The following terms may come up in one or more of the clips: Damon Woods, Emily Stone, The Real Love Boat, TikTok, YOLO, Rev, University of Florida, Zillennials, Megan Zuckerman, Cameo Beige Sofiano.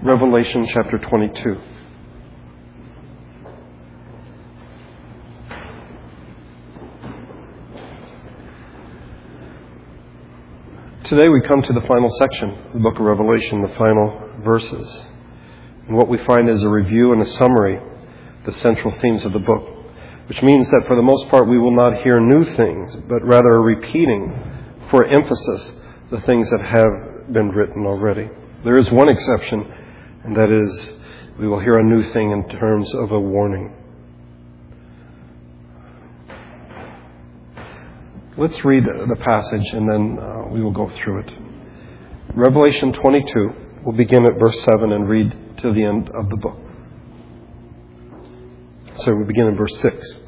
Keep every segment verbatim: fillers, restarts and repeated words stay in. Revelation chapter twenty-two. Today we come to the final section of the book of Revelation, the final verses. And what we find is a review and a summary, the central themes of the book, which means that for the most part we will not hear new things, but rather a repeating for emphasis the things that have been written already. There is one exception. And that is, we will hear a new thing in terms of a warning. Let's read the passage and then uh, we will go through it. Revelation twenty-two, we'll begin at verse seven and read to the end of the book. So we begin in verse six.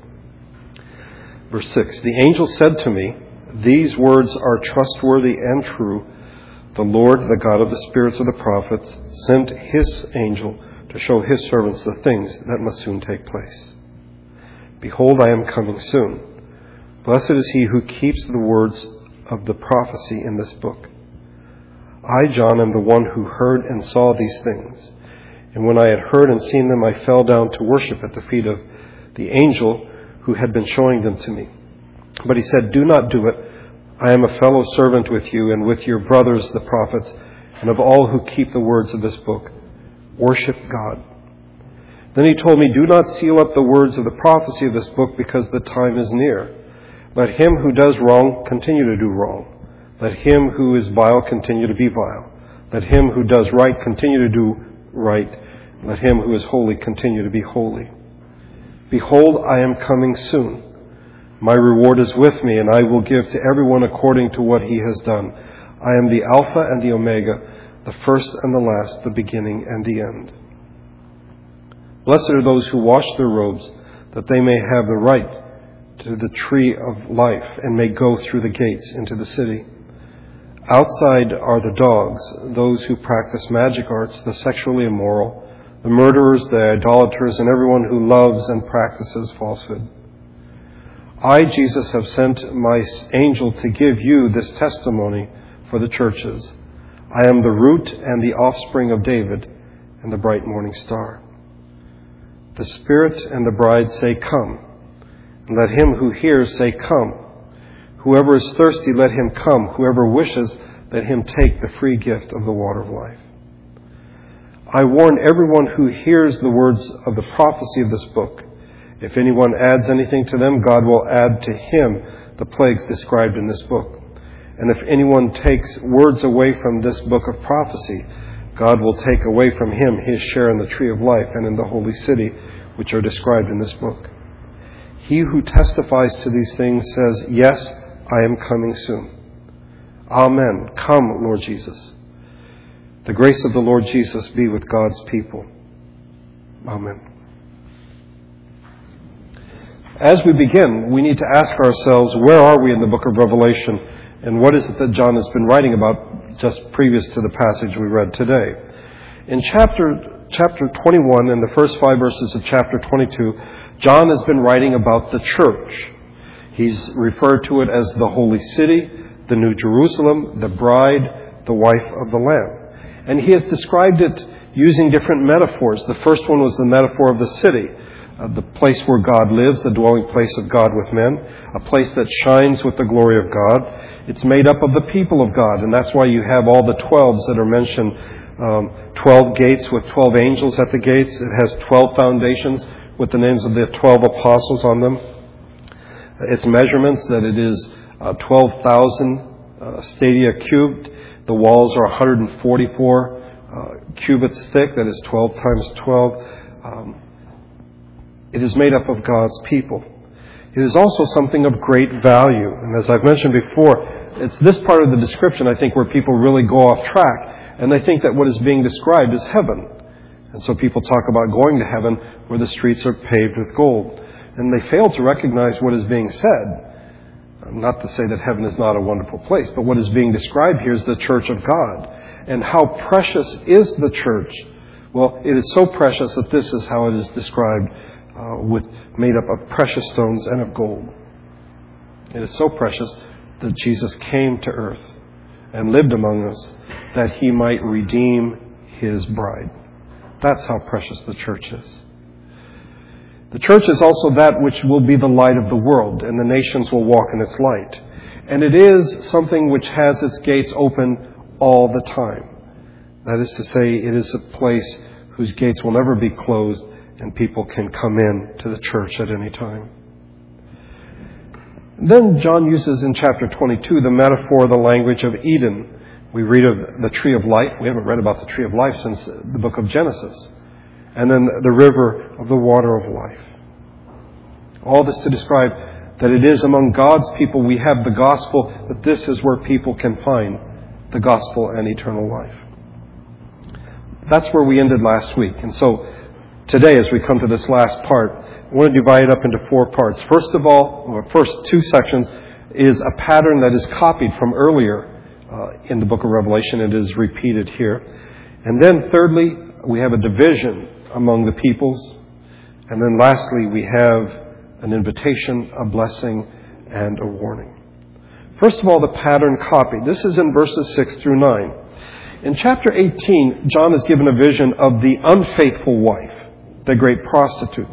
Verse six, the angel said to me, "These words are trustworthy and true. The Lord, the God of the spirits of the prophets, sent his angel to show his servants the things that must soon take place. Behold, I am coming soon. Blessed is he who keeps the words of the prophecy in this book. I, John, am the one who heard and saw these things. And when I had heard and seen them, I fell down to worship at the feet of the angel who had been showing them to me. But he said, 'Do not do it. I am a fellow servant with you and with your brothers, the prophets, and of all who keep the words of this book. Worship God.' Then he told me, 'Do not seal up the words of the prophecy of this book, because the time is near. Let him who does wrong continue to do wrong. Let him who is vile continue to be vile. Let him who does right continue to do right. Let him who is holy continue to be holy. Behold, I am coming soon. My reward is with me, and I will give to everyone according to what he has done. I am the Alpha and the Omega, the first and the last, the beginning and the end. Blessed are those who wash their robes, that they may have the right to the tree of life and may go through the gates into the city. Outside are the dogs, those who practice magic arts, the sexually immoral, the murderers, the idolaters, and everyone who loves and practices falsehood. I, Jesus, have sent my angel to give you this testimony for the churches. I am the root and the offspring of David and the bright morning star. The Spirit and the bride say, 'Come.' And let him who hears say, 'Come.' Whoever is thirsty, let him come. Whoever wishes, let him take the free gift of the water of life. I warn everyone who hears the words of the prophecy of this book. If anyone adds anything to them, God will add to him the plagues described in this book. And if anyone takes words away from this book of prophecy, God will take away from him his share in the tree of life and in the holy city, which are described in this book. He who testifies to these things says, 'Yes, I am coming soon.' Amen. Come, Lord Jesus. The grace of the Lord Jesus be with God's people. Amen." As we begin, we need to ask ourselves, where are we in the book of Revelation? And what is it that John has been writing about just previous to the passage we read today? In chapter chapter twenty-one, in the first five verses of chapter twenty-two, John has been writing about the church. He's referred to it as the holy city, the New Jerusalem, the bride, the wife of the Lamb. And he has described it using different metaphors. The first one was the metaphor of the city. Uh, the place where God lives, the dwelling place of God with men, a place that shines with the glory of God. It's made up of the people of God, and that's why you have all the twelves that are mentioned um, twelve gates with twelve angels at the gates. It has twelve foundations with the names of the twelve apostles on them. Its measurements, that it is uh, twelve thousand uh, stadia cubed. The walls are one hundred forty-four uh, cubits thick. That is twelve times twelve. Um, it is made up of God's people. It is also something of great value. And as I've mentioned before, it's this part of the description, I think, where people really go off track. And they think that what is being described is heaven. And so people talk about going to heaven where the streets are paved with gold. And they fail to recognize what is being said. Not to say that heaven is not a wonderful place, but what is being described here is the church of God. And how precious is the church? Well, it is so precious that this is how it is described, uh, with made up of precious stones and of gold. It is so precious that Jesus came to earth and lived among us that he might redeem his bride. That's how precious the church is. The church is also that which will be the light of the world, and the nations will walk in its light. And it is something which has its gates open all the time. That is to say, it is a place whose gates will never be closed, and people can come in to the church at any time. Then John uses in chapter twenty-two the metaphor, the language of Eden. We read of the tree of life. We haven't read about the tree of life since the book of Genesis. And then the river of the water of life. All this to describe that it is among God's people we have the gospel, that this is where people can find the gospel and eternal life. That's where we ended last week. And so today, as we come to this last part, I want to divide it up into four parts. First of all, or first two sections, is a pattern that is copied from earlier uh, in the book of Revelation. It is repeated here. And then thirdly, we have a division among the peoples. And then lastly, we have an invitation, a blessing, and a warning. First of all, the pattern copied. This is in verses six through nine. In chapter eighteen, John is given a vision of the unfaithful wife, the great prostitute.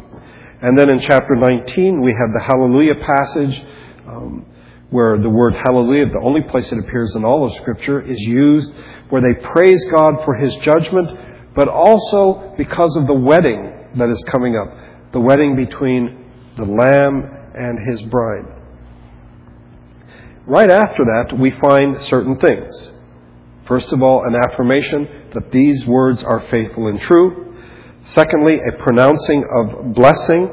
And then in chapter nineteen, we have the Hallelujah passage, um, where the word Hallelujah, the only place it appears in all of Scripture, is used, where they praise God for his judgment, but also because of the wedding that is coming up, the wedding between the Lamb and his bride. Right after that, we find certain things. First of all, an affirmation that these words are faithful and true. Secondly, a pronouncing of blessing,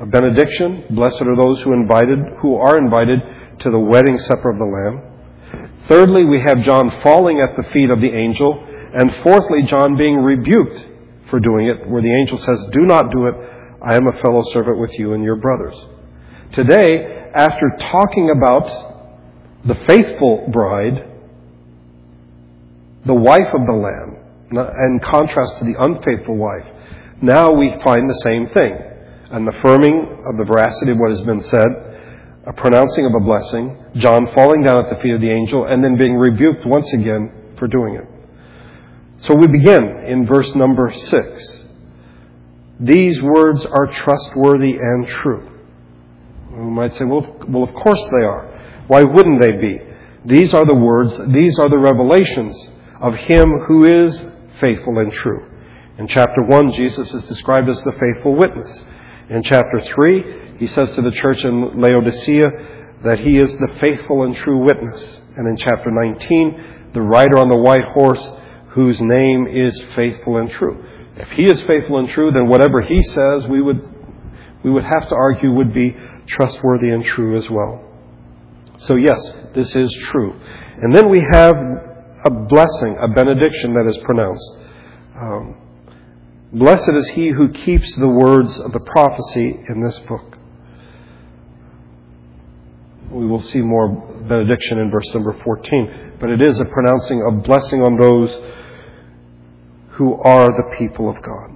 a benediction. Blessed are those who invited, who are invited to the wedding supper of the Lamb. Thirdly, we have John falling at the feet of the angel. And fourthly, John being rebuked for doing it, where the angel says, do not do it. I am a fellow servant with you and your brothers. Today, after talking about the faithful bride, the wife of the Lamb, in contrast to the unfaithful wife, now we find the same thing. An affirming of the veracity of what has been said, a pronouncing of a blessing, John falling down at the feet of the angel, and then being rebuked once again for doing it. So we begin in verse number six. These words are trustworthy and true. We might say, well, well, of course they are. Why wouldn't they be? These are the words, these are the revelations of him who is faithful and true. In chapter one, Jesus is described as the faithful witness. In chapter three, he says to the church in Laodicea that he is the faithful and true witness. And in chapter nineteen, the rider on the white horse whose name is faithful and true. If he is faithful and true, then whatever he says, we would we would have to argue would be trustworthy and true as well. So yes, this is true. And then we have a blessing, a benediction that is pronounced. Um, Blessed is he who keeps the words of the prophecy in this book. We will see more benediction in verse number fourteen. But it is a pronouncing of blessing on those who are the people of God.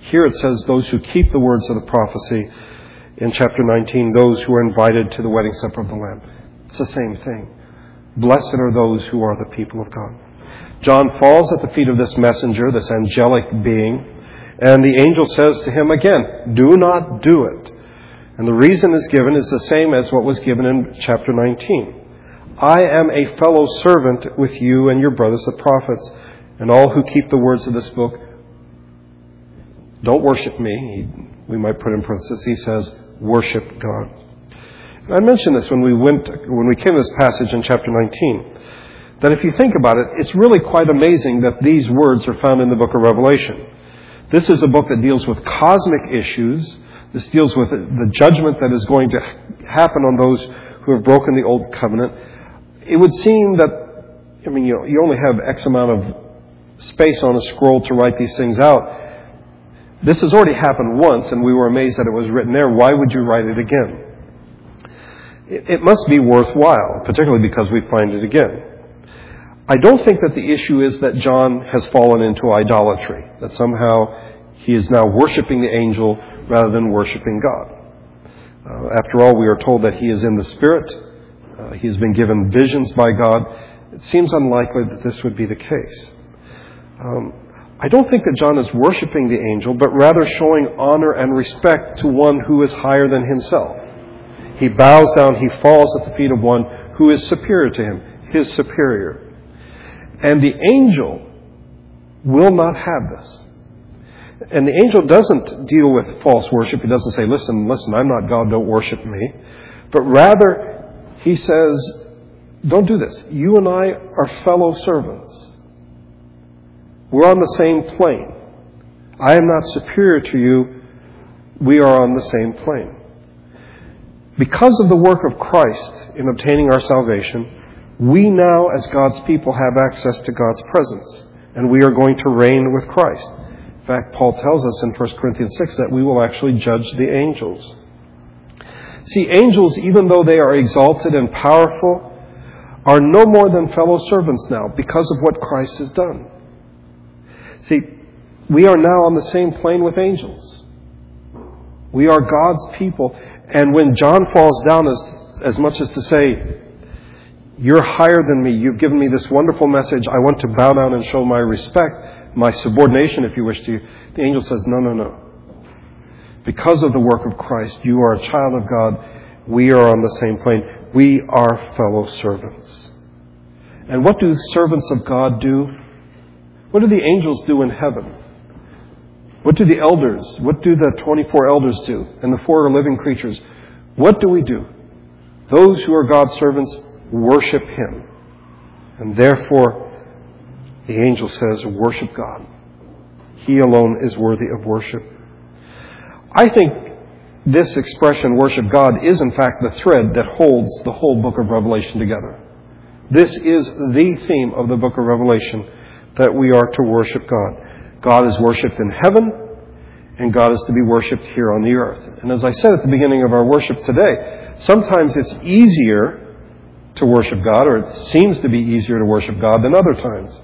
Here it says those who keep the words of the prophecy. In chapter nineteen, those who are invited to the wedding supper of the Lamb. It's the same thing. Blessed are those who are the people of God. John falls at the feet of this messenger, this angelic being, and the angel says to him again, do not do it. And the reason is given is the same as what was given in chapter nineteen. I am a fellow servant with you and your brothers the prophets and all who keep the words of this book. Don't worship me. We might put in parentheses, he says, worship God. And I mentioned this when we went when we came to this passage in chapter nineteen, that if you think about it, it's really quite amazing that these words are found in the book of Revelation. This is a book that deals with cosmic issues. This deals with the judgment that is going to happen on those who have broken the old covenant. It would seem that, I mean, you know, you only have X amount of space on a scroll to write these things out. This has already happened once, and we were amazed that it was written there. Why would you write it again? It must be worthwhile, particularly because we find it again. I don't think that the issue is that John has fallen into idolatry, that somehow he is now worshiping the angel rather than worshiping God. Uh, after all, we are told that he is in the Spirit. Uh, he has been given visions by God. It seems unlikely that this would be the case. Um, I don't think that John is worshiping the angel, but rather showing honor and respect to one who is higher than himself. He bows down, he falls at the feet of one who is superior to him, his superior. And the angel will not have this. And the angel doesn't deal with false worship. He doesn't say, listen, listen, I'm not God, don't worship me. But rather, he says, don't do this. You and I are fellow servants. We're on the same plane. I am not superior to you. We are on the same plane. Because of the work of Christ in obtaining our salvation, we now, as God's people, have access to God's presence, and we are going to reign with Christ. In fact, Paul tells us in First Corinthians six that we will actually judge the angels. See, angels, even though they are exalted and powerful, are no more than fellow servants now because of what Christ has done. See, we are now on the same plane with angels. We are God's people. And when John falls down as, as much as to say, you're higher than me, you've given me this wonderful message, I want to bow down and show my respect, my subordination, if you wish to, the angel says, no, no, no. Because of the work of Christ, you are a child of God. We are on the same plane. We are fellow servants. And what do servants of God do? What do the angels do in heaven? What do the elders, what do the twenty-four elders do and the four living creatures? What do we do? Those who are God's servants worship Him. And therefore, the angel says, worship God. He alone is worthy of worship. I think this expression, worship God, is in fact the thread that holds the whole book of Revelation together. This is the theme of the book of Revelation, that we are to worship God. God is worshipped in heaven, and God is to be worshipped here on the earth. And as I said at the beginning of our worship today, sometimes it's easier to worship God, or it seems to be easier to worship God than other times.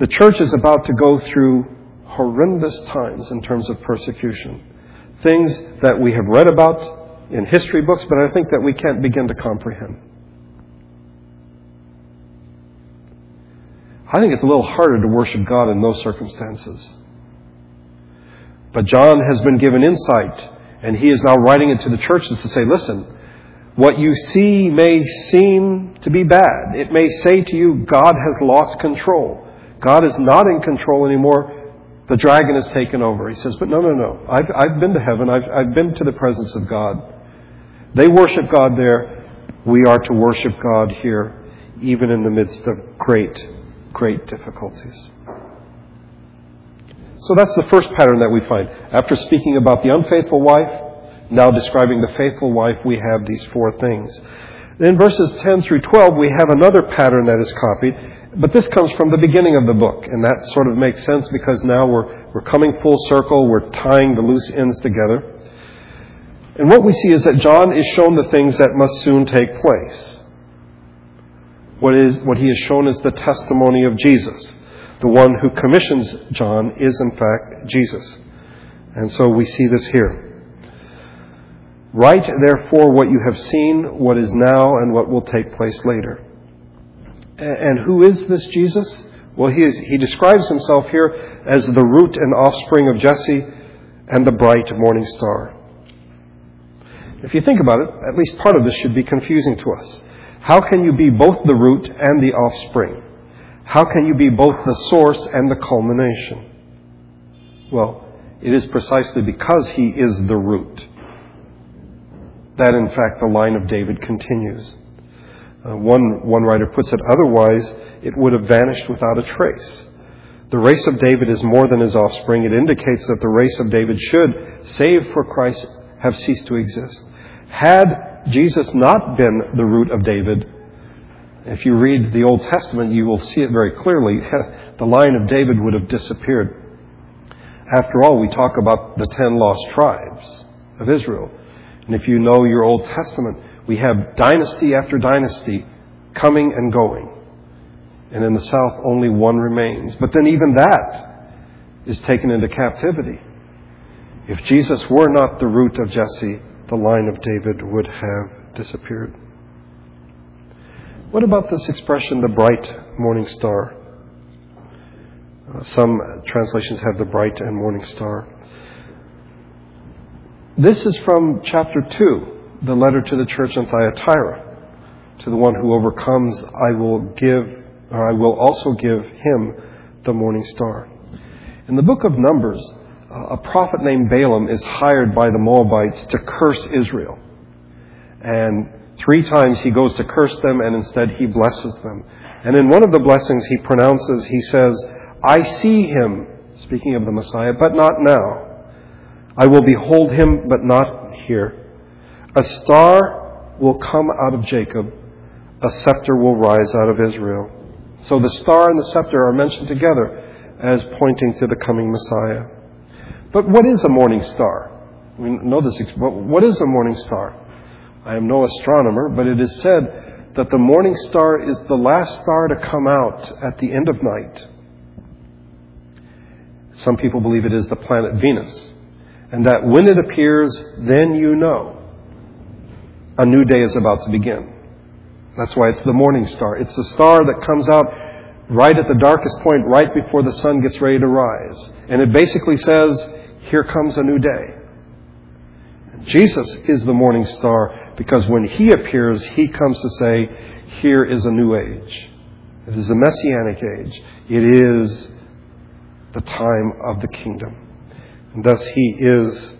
The church is about to go through horrendous times in terms of persecution. Things that we have read about in history books, but I think that we can't begin to comprehend. I think it's a little harder to worship God in those circumstances. But John has been given insight, and he is now writing it to the churches to say, listen, what you see may seem to be bad. It may say to you, God has lost control. God is not in control anymore. The dragon has taken over. He says, but no, no, no. I've, I've been to heaven. I've, I've been to the presence of God. They worship God there. We are to worship God here, even in the midst of great great difficulties. So that's the first pattern that we find. After speaking about the unfaithful wife, now describing the faithful wife, we have these four things. In verses ten through twelve, we have another pattern that is copied, but this comes from the beginning of the book, and that sort of makes sense because now we're, we're coming full circle, we're tying the loose ends together. And what we see is that John is shown the things that must soon take place. What is what he is shown is the testimony of Jesus. The one who commissions John is, in fact, Jesus. And so we see this here. Write, therefore, what you have seen, what is now, and what will take place later. And who is this Jesus? Well, he is, he describes himself here as the root and offspring of Jesse and the bright morning star. If you think about it, at least part of this should be confusing to us. How can you be both the root and the offspring? How can you be both the source and the culmination? Well, it is precisely because he is the root that, in fact, the line of David continues. Uh, one, one writer puts it, otherwise it would have vanished without a trace. The race of David is more than his offspring. It indicates that the race of David should, save for Christ, have ceased to exist. Had Jesus not been the root of David, if you read the Old Testament, you will see it very clearly. The line of David would have disappeared. After all, we talk about the ten lost tribes of Israel. And if you know your Old Testament, we have dynasty after dynasty coming and going. And in the south, only one remains. But then even that is taken into captivity. If Jesus were not the root of Jesse, the line of David would have disappeared. What about this expression, the bright morning star? Uh, some translations have the bright and morning star. This is from chapter two, the letter to the church in Thyatira. To the one who overcomes, I will give, or I will also give him the morning star. In the book of Numbers, a prophet named Balaam is hired by the Moabites to curse Israel. And three times he goes to curse them, and instead he blesses them. And in one of the blessings he pronounces, he says, I see him, speaking of the Messiah, but not now. I will behold him, but not here. A star will come out of Jacob. A scepter will rise out of Israel. So the star and the scepter are mentioned together as pointing to the coming Messiah. But what is a morning star? We know this. What is a morning star? I am no astronomer, but it is said that the morning star is the last star to come out at the end of night. Some people believe it is the planet Venus. And that when it appears, then you know a new day is about to begin. That's why it's the morning star. It's the star that comes out right at the darkest point, right before the sun gets ready to rise. And it basically says, here comes a new day. Jesus is the morning star because when he appears, he comes to say, here is a new age. It is the messianic age. It is the time of the kingdom. And thus he is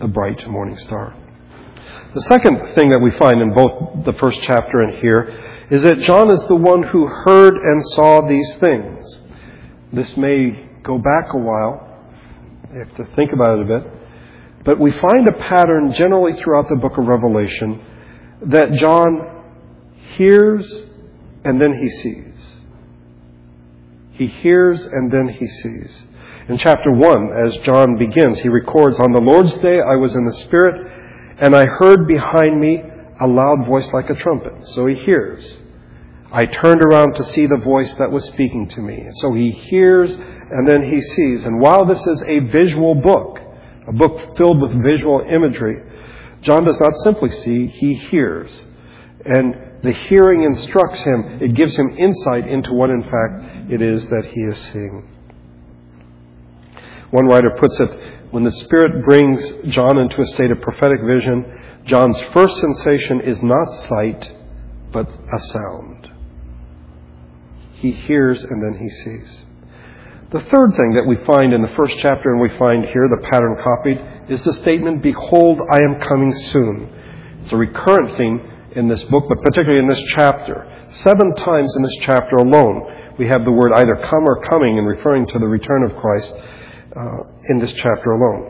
the bright morning star. The second thing that we find in both the first chapter and here is that John is the one who heard and saw these things. This may go back a while. You have to think about it a bit. But we find a pattern generally throughout the book of Revelation that John hears and then he sees. He hears and then he sees. In chapter one, as John begins, he records, on the Lord's day I was in the Spirit, and I heard behind me a loud voice like a trumpet. So he hears. I turned around to see the voice that was speaking to me. So he hears, and then he sees. And while this is a visual book, a book filled with visual imagery, John does not simply see, he hears. And the hearing instructs him. It gives him insight into what, in fact, it is that he is seeing. One writer puts it, when the Spirit brings John into a state of prophetic vision, John's first sensation is not sight, but a sound. He hears and then he sees. The third thing that we find in the first chapter and we find here, the pattern copied, is the statement, behold, I am coming soon. It's a recurrent theme in this book, but particularly in this chapter. Seven times in this chapter alone, we have the word either come or coming in referring to the return of Christ. Uh, in this chapter alone.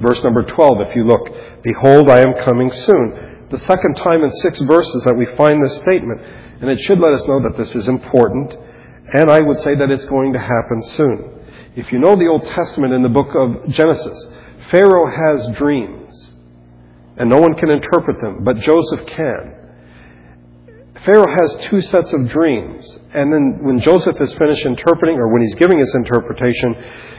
Verse number twelve, if you look, behold, I am coming soon. The second time in six verses that we find this statement, and it should let us know that this is important, and I would say that it's going to happen soon. If you know the Old Testament in the book of Genesis, Pharaoh has dreams, and no one can interpret them, but Joseph can. Pharaoh has two sets of dreams. And then when Joseph is finished interpreting, or when he's giving his interpretation,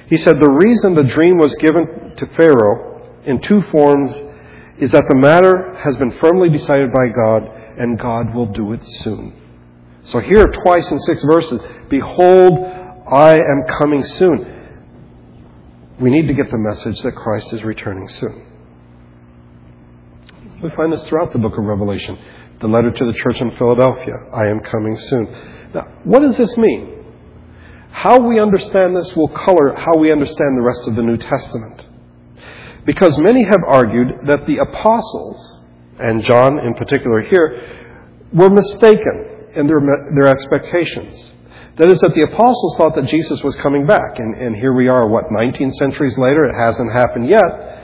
he said, the reason the dream was given to Pharaoh in two forms is that the matter has been firmly decided by God, and God will do it soon. So here, twice in six verses, behold, I am coming soon. We need to get the message that Christ is returning soon. We find this throughout the book of Revelation. The letter to the church in Philadelphia, I am coming soon. Now, what does this mean? How we understand this will color how we understand the rest of the New Testament. Because many have argued that the apostles, and John in particular here, were mistaken in their, their expectations. That is, that the apostles thought that Jesus was coming back. And, and here we are, what, nineteen centuries later? It hasn't happened yet.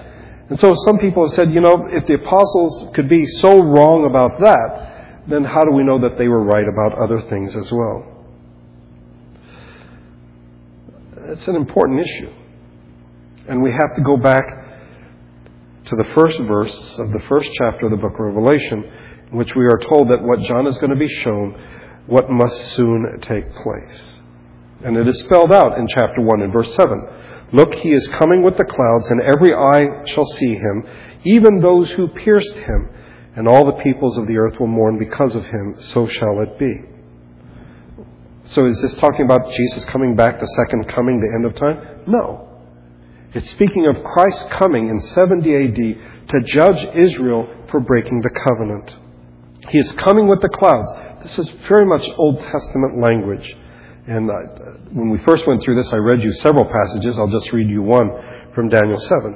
And so some people have said, you know, if the apostles could be so wrong about that, then how do we know that they were right about other things as well? It's an important issue. And we have to go back to the first verse of the first chapter of the book of Revelation, in which we are told that what John is going to be shown, what must soon take place. And it is spelled out in chapter one and verse seven. Look, he is coming with the clouds, and every eye shall see him, even those who pierced him, and all the peoples of the earth will mourn because of him. So shall it be. So is this talking about Jesus coming back, the second coming, the end of time? No. It's speaking of Christ coming in seventy A D to judge Israel for breaking the covenant. He is coming with the clouds. This is very much Old Testament language. And when we first went through this, I read you several passages. I'll just read you one from Daniel seven,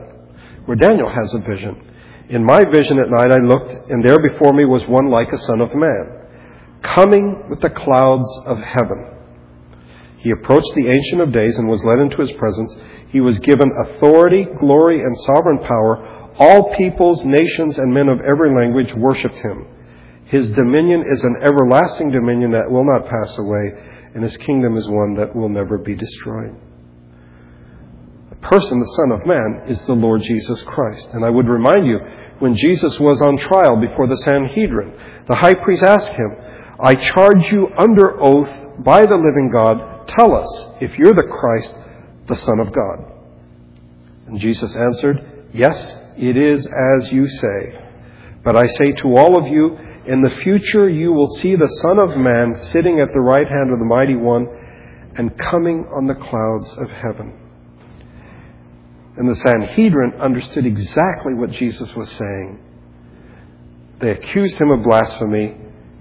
where Daniel has a vision. In my vision at night I looked, and there before me was one like a son of man, coming with the clouds of heaven. He approached the Ancient of Days and was led into his presence. He was given authority, glory, and sovereign power. All peoples, nations, and men of every language worshipped him. His dominion is an everlasting dominion that will not pass away, and his kingdom is one that will never be destroyed. The person, the Son of Man, is the Lord Jesus Christ. And I would remind you, when Jesus was on trial before the Sanhedrin, the high priest asked him, I charge you under oath by the living God, tell us if you're the Christ, the Son of God. And Jesus answered, yes, it is as you say. But I say to all of you, in the future you will see the Son of Man sitting at the right hand of the Mighty One and coming on the clouds of heaven. And the Sanhedrin understood exactly what Jesus was saying. They accused him of blasphemy,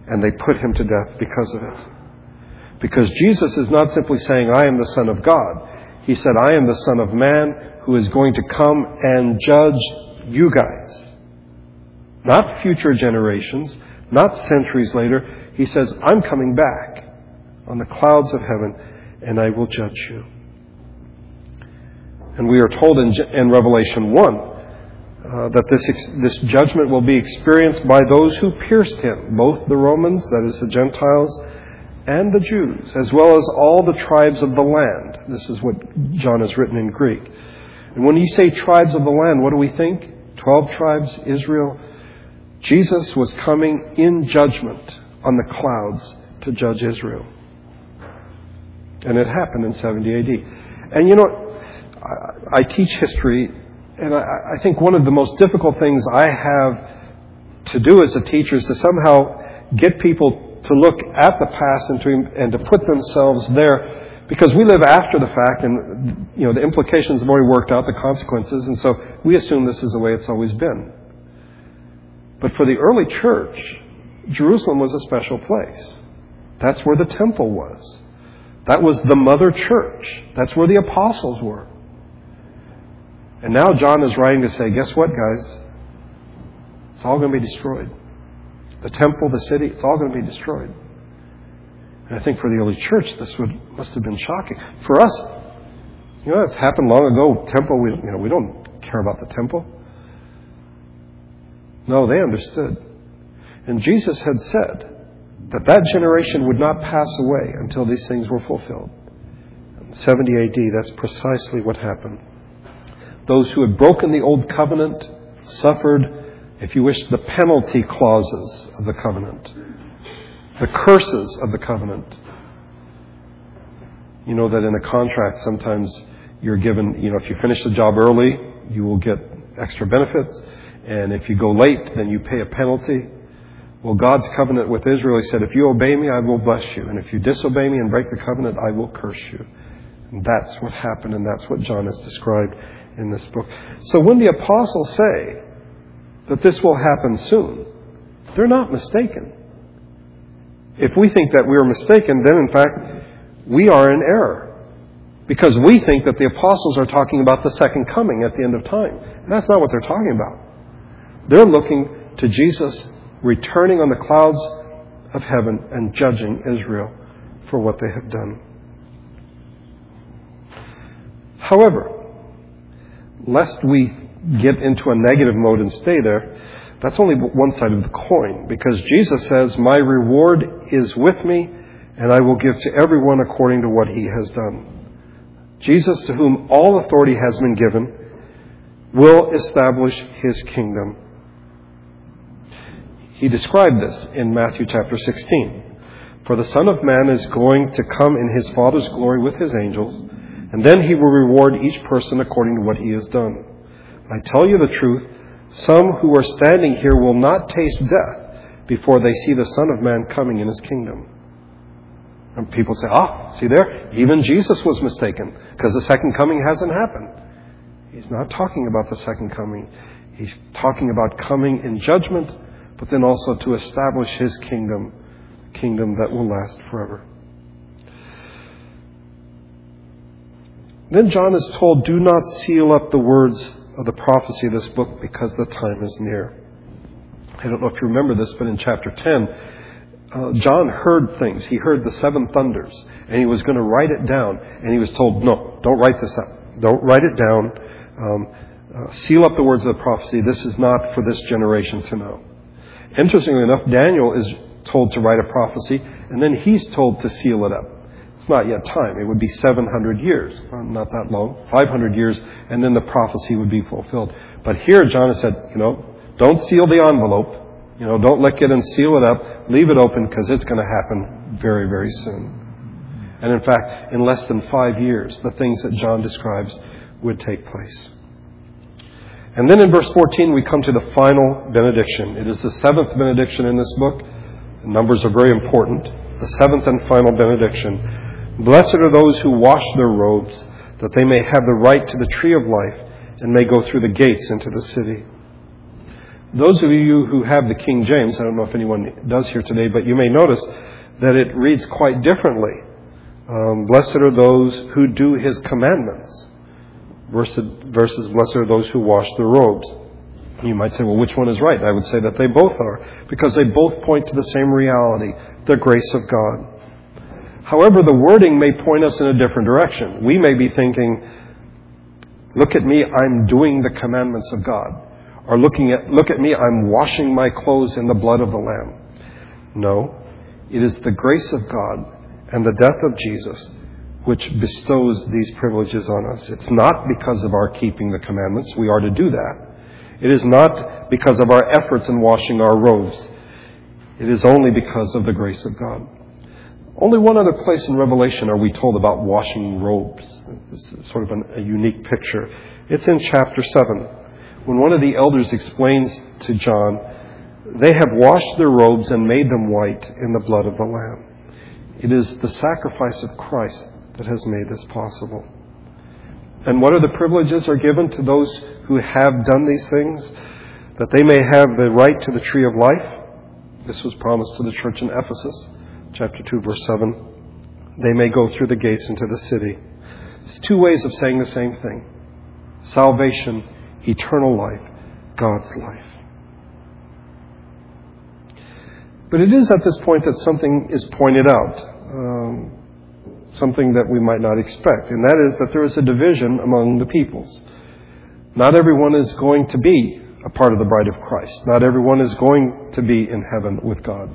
and they put him to death because of it. Because Jesus is not simply saying, I am the Son of God. He said, I am the Son of Man who is going to come and judge you guys. Not future generations. Not centuries later. He says, I'm coming back on the clouds of heaven, and I will judge you. And we are told in, in Revelation one uh, that this, ex- this judgment will be experienced by those who pierced him, both the Romans, that is the Gentiles, and the Jews, as well as all the tribes of the land. This is what John has written in Greek. And when you say tribes of the land, what do we think? Twelve tribes, Israel. Jesus was coming in judgment on the clouds to judge Israel. And it happened in seventy A D. And you know, I, I teach history, and I, I think one of the most difficult things I have to do as a teacher is to somehow get people to look at the past and to, and to put themselves there, because we live after the fact, and you know the implications have already worked out, the consequences, and so we assume this is the way it's always been. But for the early church, Jerusalem was a special place. That's where the temple was. That was the mother church. That's where the apostles were. And now John is writing to say, guess what, guys? It's all going to be destroyed. The temple, the city, it's all going to be destroyed. And I think for the early church, this would must have been shocking. For us, you know, it's happened long ago. Temple, we, you know, we don't care about the temple. No, they understood. And Jesus had said that that generation would not pass away until these things were fulfilled. In seventy A D, that's precisely what happened. Those who had broken the old covenant suffered, if you wish, the penalty clauses of the covenant, the curses of the covenant. You know that in a contract, sometimes you're given, you know, if you finish the job early, you will get extra benefits. And if you go late, then you pay a penalty. Well, God's covenant with Israel, he said, if you obey me, I will bless you. And if you disobey me and break the covenant, I will curse you. And that's what happened, and that's what John has described in this book. So when the apostles say that this will happen soon, They're not mistaken. If we think that we are mistaken, then in fact, we are in error. Because we think that the apostles are talking about the second coming at the end of time. And that's not what they're talking about. They're looking to Jesus returning on the clouds of heaven and judging Israel for what they have done. However, lest we get into a negative mode and stay there, that's only one side of the coin, because Jesus says, "My reward is with me, and I will give to everyone according to what he has done." Jesus, to whom all authority has been given, will establish his kingdom. He described this in Matthew chapter sixteen. "For the Son of Man is going to come in his Father's glory with his angels, and then he will reward each person according to what he has done. I tell you the truth, some who are standing here will not taste death before they see the Son of Man coming in his kingdom." And people say, ah, see there, even Jesus was mistaken, because the second coming hasn't happened. He's not talking about the second coming. He's talking about coming in judgment, but then also to establish his kingdom, a kingdom that will last forever. Then John is told, "Do not seal up the words of the prophecy of this book, because the time is near." I don't know if you remember this, but in chapter ten, uh, John heard things. He heard the seven thunders, and he was going to write it down. And he was told, no, don't write this up. Don't write it down. Um, uh, seal up the words of the prophecy. This is not for this generation to know. Interestingly enough, Daniel is told to write a prophecy, and then he's told to seal it up. It's not yet time. It would be seven hundred years, not that long, five hundred years, and then the prophecy would be fulfilled. But here John has said, you know, don't seal the envelope. You know, don't let it and seal it up. Leave it open, because it's going to happen very, very soon. And in fact, in less than five years, the things that John describes would take place. And then in verse fourteen, we come to the final benediction. It is the seventh benediction in this book. The numbers are very important. The seventh and final benediction. "Blessed are those who wash their robes, that they may have the right to the tree of life and may go through the gates into the city." Those of you who have the King James, I don't know if anyone does here today, but you may notice that it reads quite differently. Um, blessed are those who do his commandments. Versus, versus blessed are those who wash their robes. You might say, well, which one is right? I would say that they both are, because they both point to the same reality, the grace of God. However, the wording may point us in a different direction. We may be thinking, look at me, I'm doing the commandments of God. Or looking at, look at me, I'm washing my clothes in the blood of the Lamb. No, it is the grace of God and the death of Jesus which bestows these privileges on us. It's not because of our keeping the commandments. We are to do that. It is not because of our efforts in washing our robes. It is only because of the grace of God. Only one other place in Revelation are we told about washing robes. This is sort of an, a unique picture. It's in chapter seven, when one of the elders explains to John, "They have washed their robes and made them white in the blood of the Lamb." It is the sacrifice of Christ that has made this possible. And what are the privileges are given to those who have done these things? That they may have the right to the tree of life. This was promised to the church in Ephesus, chapter two, verse seven. They may go through the gates into the city. It's two ways of saying the same thing. Salvation, eternal life, God's life. But it is at this point that something is pointed out. Um, something that we might not expect. And that is that there is a division among the peoples. Not everyone is going to be a part of the bride of Christ. Not everyone is going to be in heaven with God.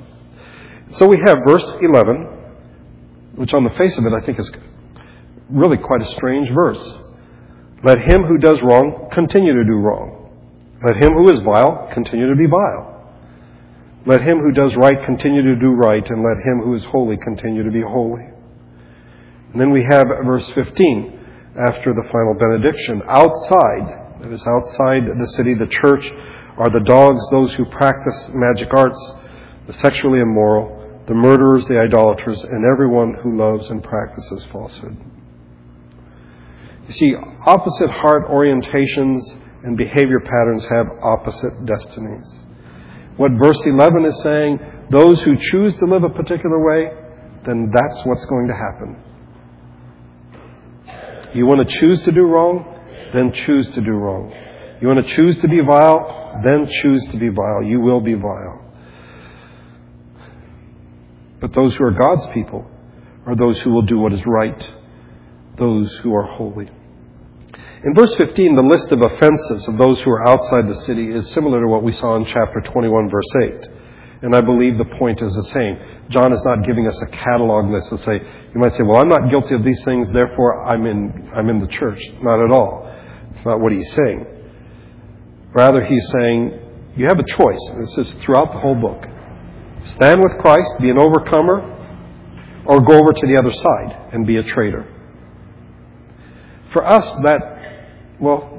So we have verse eleven, which on the face of it I think is really quite a strange verse. "Let him who does wrong continue to do wrong. Let him who is vile continue to be vile. Let him who does right continue to do right, and let him who is holy continue to be holy." And then we have verse fifteen, after the final benediction. "Outside," that is outside the city, the church, "are the dogs, those who practice magic arts, the sexually immoral, the murderers, the idolaters, and everyone who loves and practices falsehood." You see, opposite heart orientations and behavior patterns have opposite destinies. what verse eleven is saying, those who choose to live a particular way, then that's what's going to happen. You want to choose to do wrong? Then choose to do wrong. You want to choose to be vile? Then choose to be vile. You will be vile. But those who are God's people are those who will do what is right, those who are holy. In verse fifteen, the list of offenses of those who are outside the city is similar to what we saw in chapter twenty-one, verse eight. And I believe the point is the same. John is not giving us a catalog list and say, you might say, well, I'm not guilty of these things, therefore I'm in, I'm in the church. Not at all. It's not what he's saying. Rather, he's saying, you have a choice. This is throughout the whole book. Stand with Christ, be an overcomer, or go over to the other side and be a traitor. For us, that, well,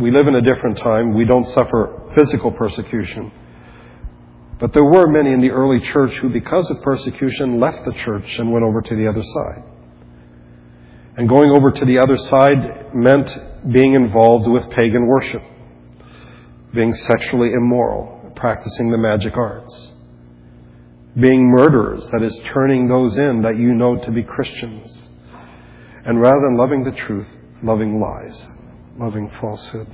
we live in a different time. We don't suffer physical persecution. But there were many in the early church who, because of persecution, left the church and went over to the other side. And going over to the other side meant being involved with pagan worship, being sexually immoral, practicing the magic arts, being murderers, that is, turning those in that you know to be Christians, and rather than loving the truth, loving lies, loving falsehood.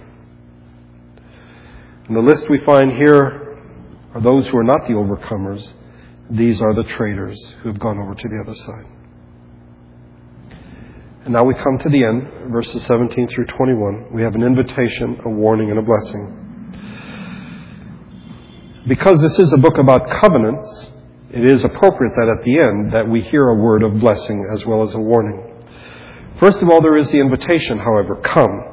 And the list we find here are those who are not the overcomers. These are the traitors who have gone over to the other side. And now we come to the end, verses seventeen through twenty-one. We have an invitation, a warning, and a blessing. Because this is a book about covenants, it is appropriate that at the end that we hear a word of blessing as well as a warning. First of all, there is the invitation, however, come.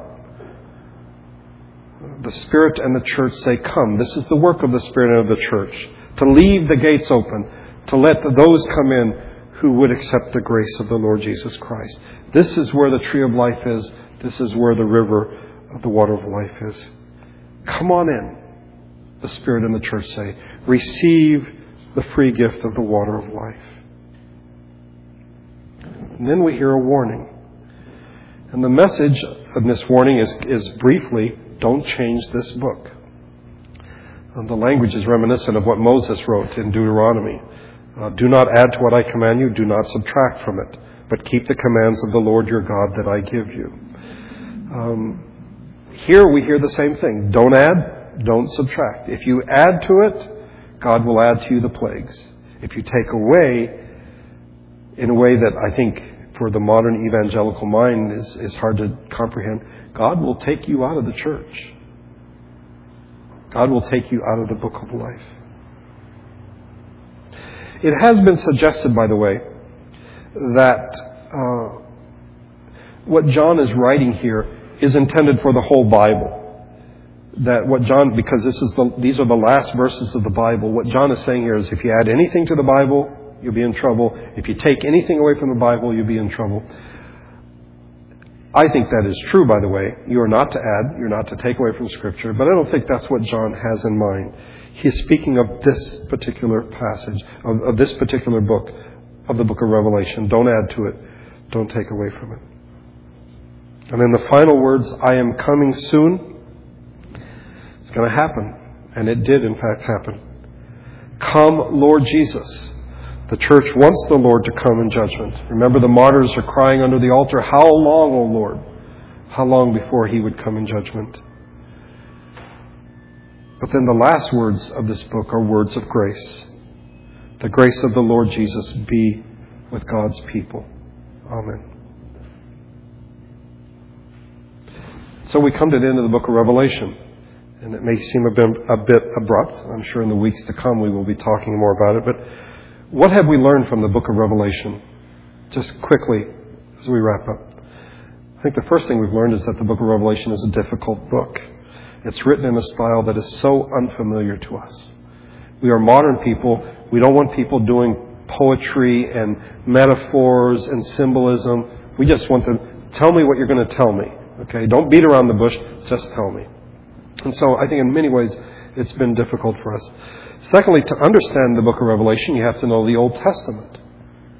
The Spirit and the church say, come. This is the work of the Spirit and of the church, to leave the gates open, to let those come in who would accept the grace of the Lord Jesus Christ. This is where the tree of life is. This is where the river of the water of life is. Come on in, the Spirit and the church say. Receive the free gift of the water of life. And then we hear a warning. And the message of this warning is, is briefly, don't change this book. And the language is reminiscent of what Moses wrote in Deuteronomy. Uh, do not add to what I command you, do not subtract from it, but keep the commands of the Lord your God that I give you. Um, here we hear the same thing. Don't add, don't subtract. If you add to it, God will add to you the plagues. If you take away, in a way that I think for the modern evangelical mind is, is hard to comprehend, God will take you out of the church. God will take you out of the book of life. It has been suggested, by the way, that uh, what John is writing here is intended for the whole Bible. That what John, because this is the, these are the last verses of the Bible, what John is saying here is if you add anything to the Bible, you'll be in trouble. If you take anything away from the Bible, you'll be in trouble. I think that is true, by the way. You are not to add, you're not to take away from Scripture, but I don't think that's what John has in mind. He is speaking of this particular passage, of, of this particular book, of the book of Revelation. Don't add to it. Don't take away from it. And then the final words, I am coming soon. It's going to happen. And it did, in fact, happen. Come, Lord Jesus. The church wants the Lord to come in judgment. Remember, the martyrs are crying under the altar, how long, O Lord? How long before he would come in judgment? But then the last words of this book are words of grace. The grace of the Lord Jesus be with God's people. Amen. So we come to the end of the book of Revelation. And it may seem a bit, a bit abrupt. I'm sure in the weeks to come we will be talking more about it. But what have we learned from the book of Revelation? Just quickly, as we wrap up. I think the first thing we've learned is that the book of Revelation is a difficult book. It's written in a style that is so unfamiliar to us. We are modern people. We don't want people doing poetry and metaphors and symbolism. We just want them, tell me what you're going to tell me. Okay, don't beat around the bush, just tell me. And so I think in many ways it's been difficult for us. Secondly, to understand the book of Revelation, you have to know the Old Testament.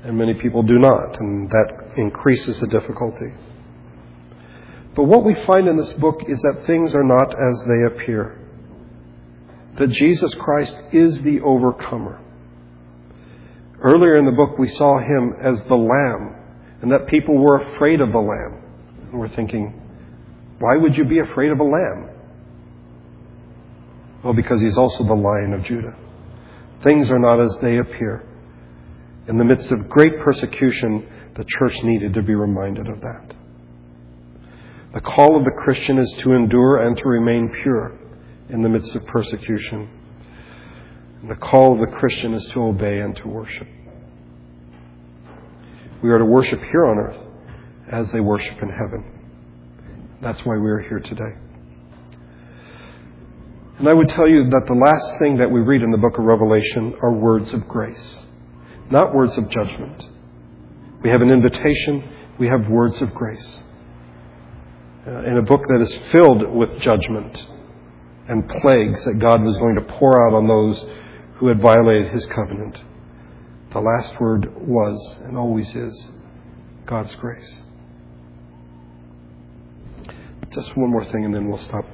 And many people do not, and that increases the difficulty. But what we find in this book is that things are not as they appear. that Jesus Christ is the overcomer. Earlier in the book, we saw him as the Lamb, and that people were afraid of the Lamb. And we're thinking, why would you be afraid of a lamb? Well, because he's also the Lion of Judah. Things are not as they appear. In the midst of great persecution, the church needed to be reminded of that. The call of the Christian is to endure and to remain pure in the midst of persecution. And the call of the Christian is to obey and to worship. We are to worship here on earth as they worship in heaven. That's why we are here today. And I would tell you that the last thing that we read in the book of Revelation are words of grace, not words of judgment. We have an invitation. We have words of grace. Uh, in a book that is filled with judgment and plagues that God was going to pour out on those who had violated his covenant, the last word was and always is God's grace. Just one more thing and then we'll stop.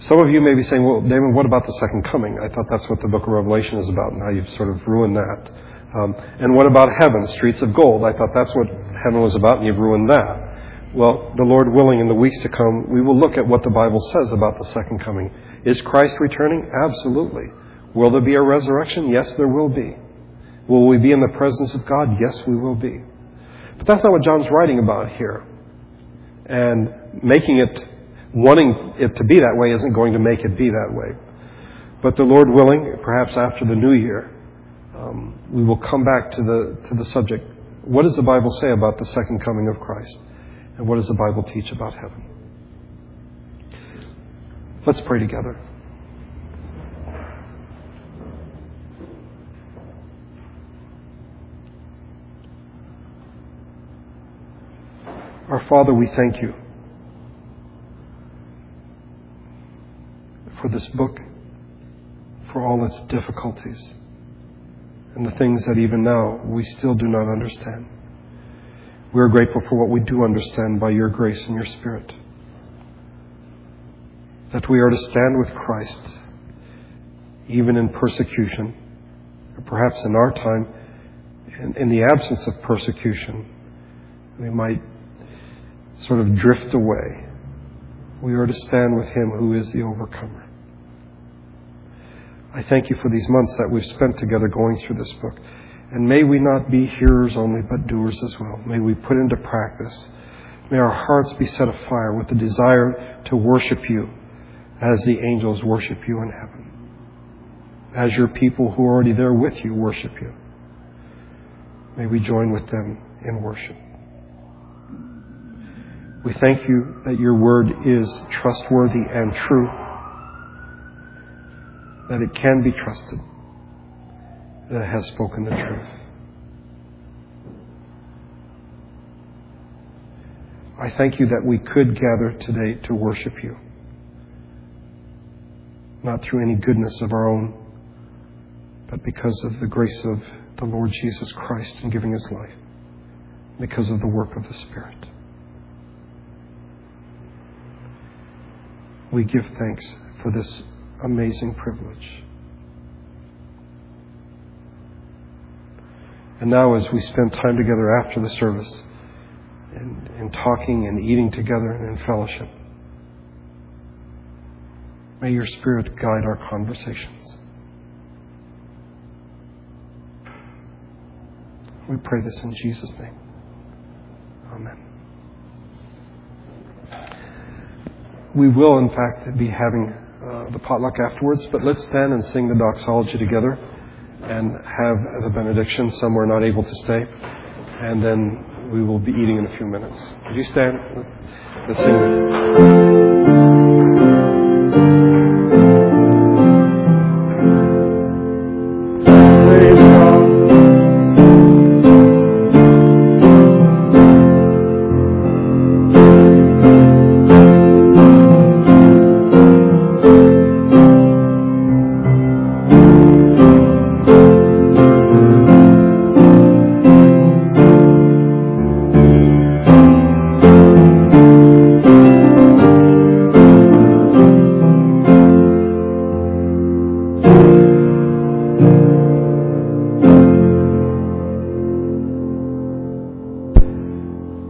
Some of you may be saying, well, Damon, what about the second coming? I thought that's what the book of Revelation is about. Now you've sort of ruined that. Um, and what about heaven, streets of gold? I thought that's what heaven was about, and you've ruined that. Well, the Lord willing, in the weeks to come, we will look at what the Bible says about the second coming. Is Christ returning? Absolutely. Will there be a resurrection? Yes, there will be. Will we be in the presence of God? Yes, we will be. But that's not what John's writing about here. And making it wanting it to be that way isn't going to make it be that way. But the Lord willing, perhaps after the new year, um, we will come back to the to the subject. What does the Bible say about the second coming of Christ? And what does the Bible teach about heaven? Let's pray together. Our Father, we thank you for this book, for all its difficulties, and the things that even now we still do not understand. We are grateful for what we do understand by your grace and your Spirit, that we are to stand with Christ, even in persecution, or perhaps in our time, in, in the absence of persecution, we might sort of drift away. We are to stand with him who is the overcomer. I thank you for these months that we've spent together going through this book. And may we not be hearers only, but doers as well. May we put into practice. May our hearts be set afire with the desire to worship you as the angels worship you in heaven, as your people who are already there with you worship you. May we join with them in worship. We thank you that your word is trustworthy and true, that it can be trusted, that it has spoken the truth. I thank you that we could gather today to worship you, not through any goodness of our own, but because of the grace of the Lord Jesus Christ in giving his life, because of the work of the Spirit. We give thanks for this amazing privilege. And now as we spend time together after the service and, and talking and eating together and in fellowship, may your Spirit guide our conversations. We pray this in Jesus' name. Amen. We will, in fact, be having uh, the potluck afterwards, but let's stand and sing the doxology together and have the benediction. Some were not able to stay, and then we will be eating in a few minutes. Would you stand? Let's sing the...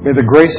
May the grace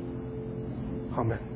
Amen.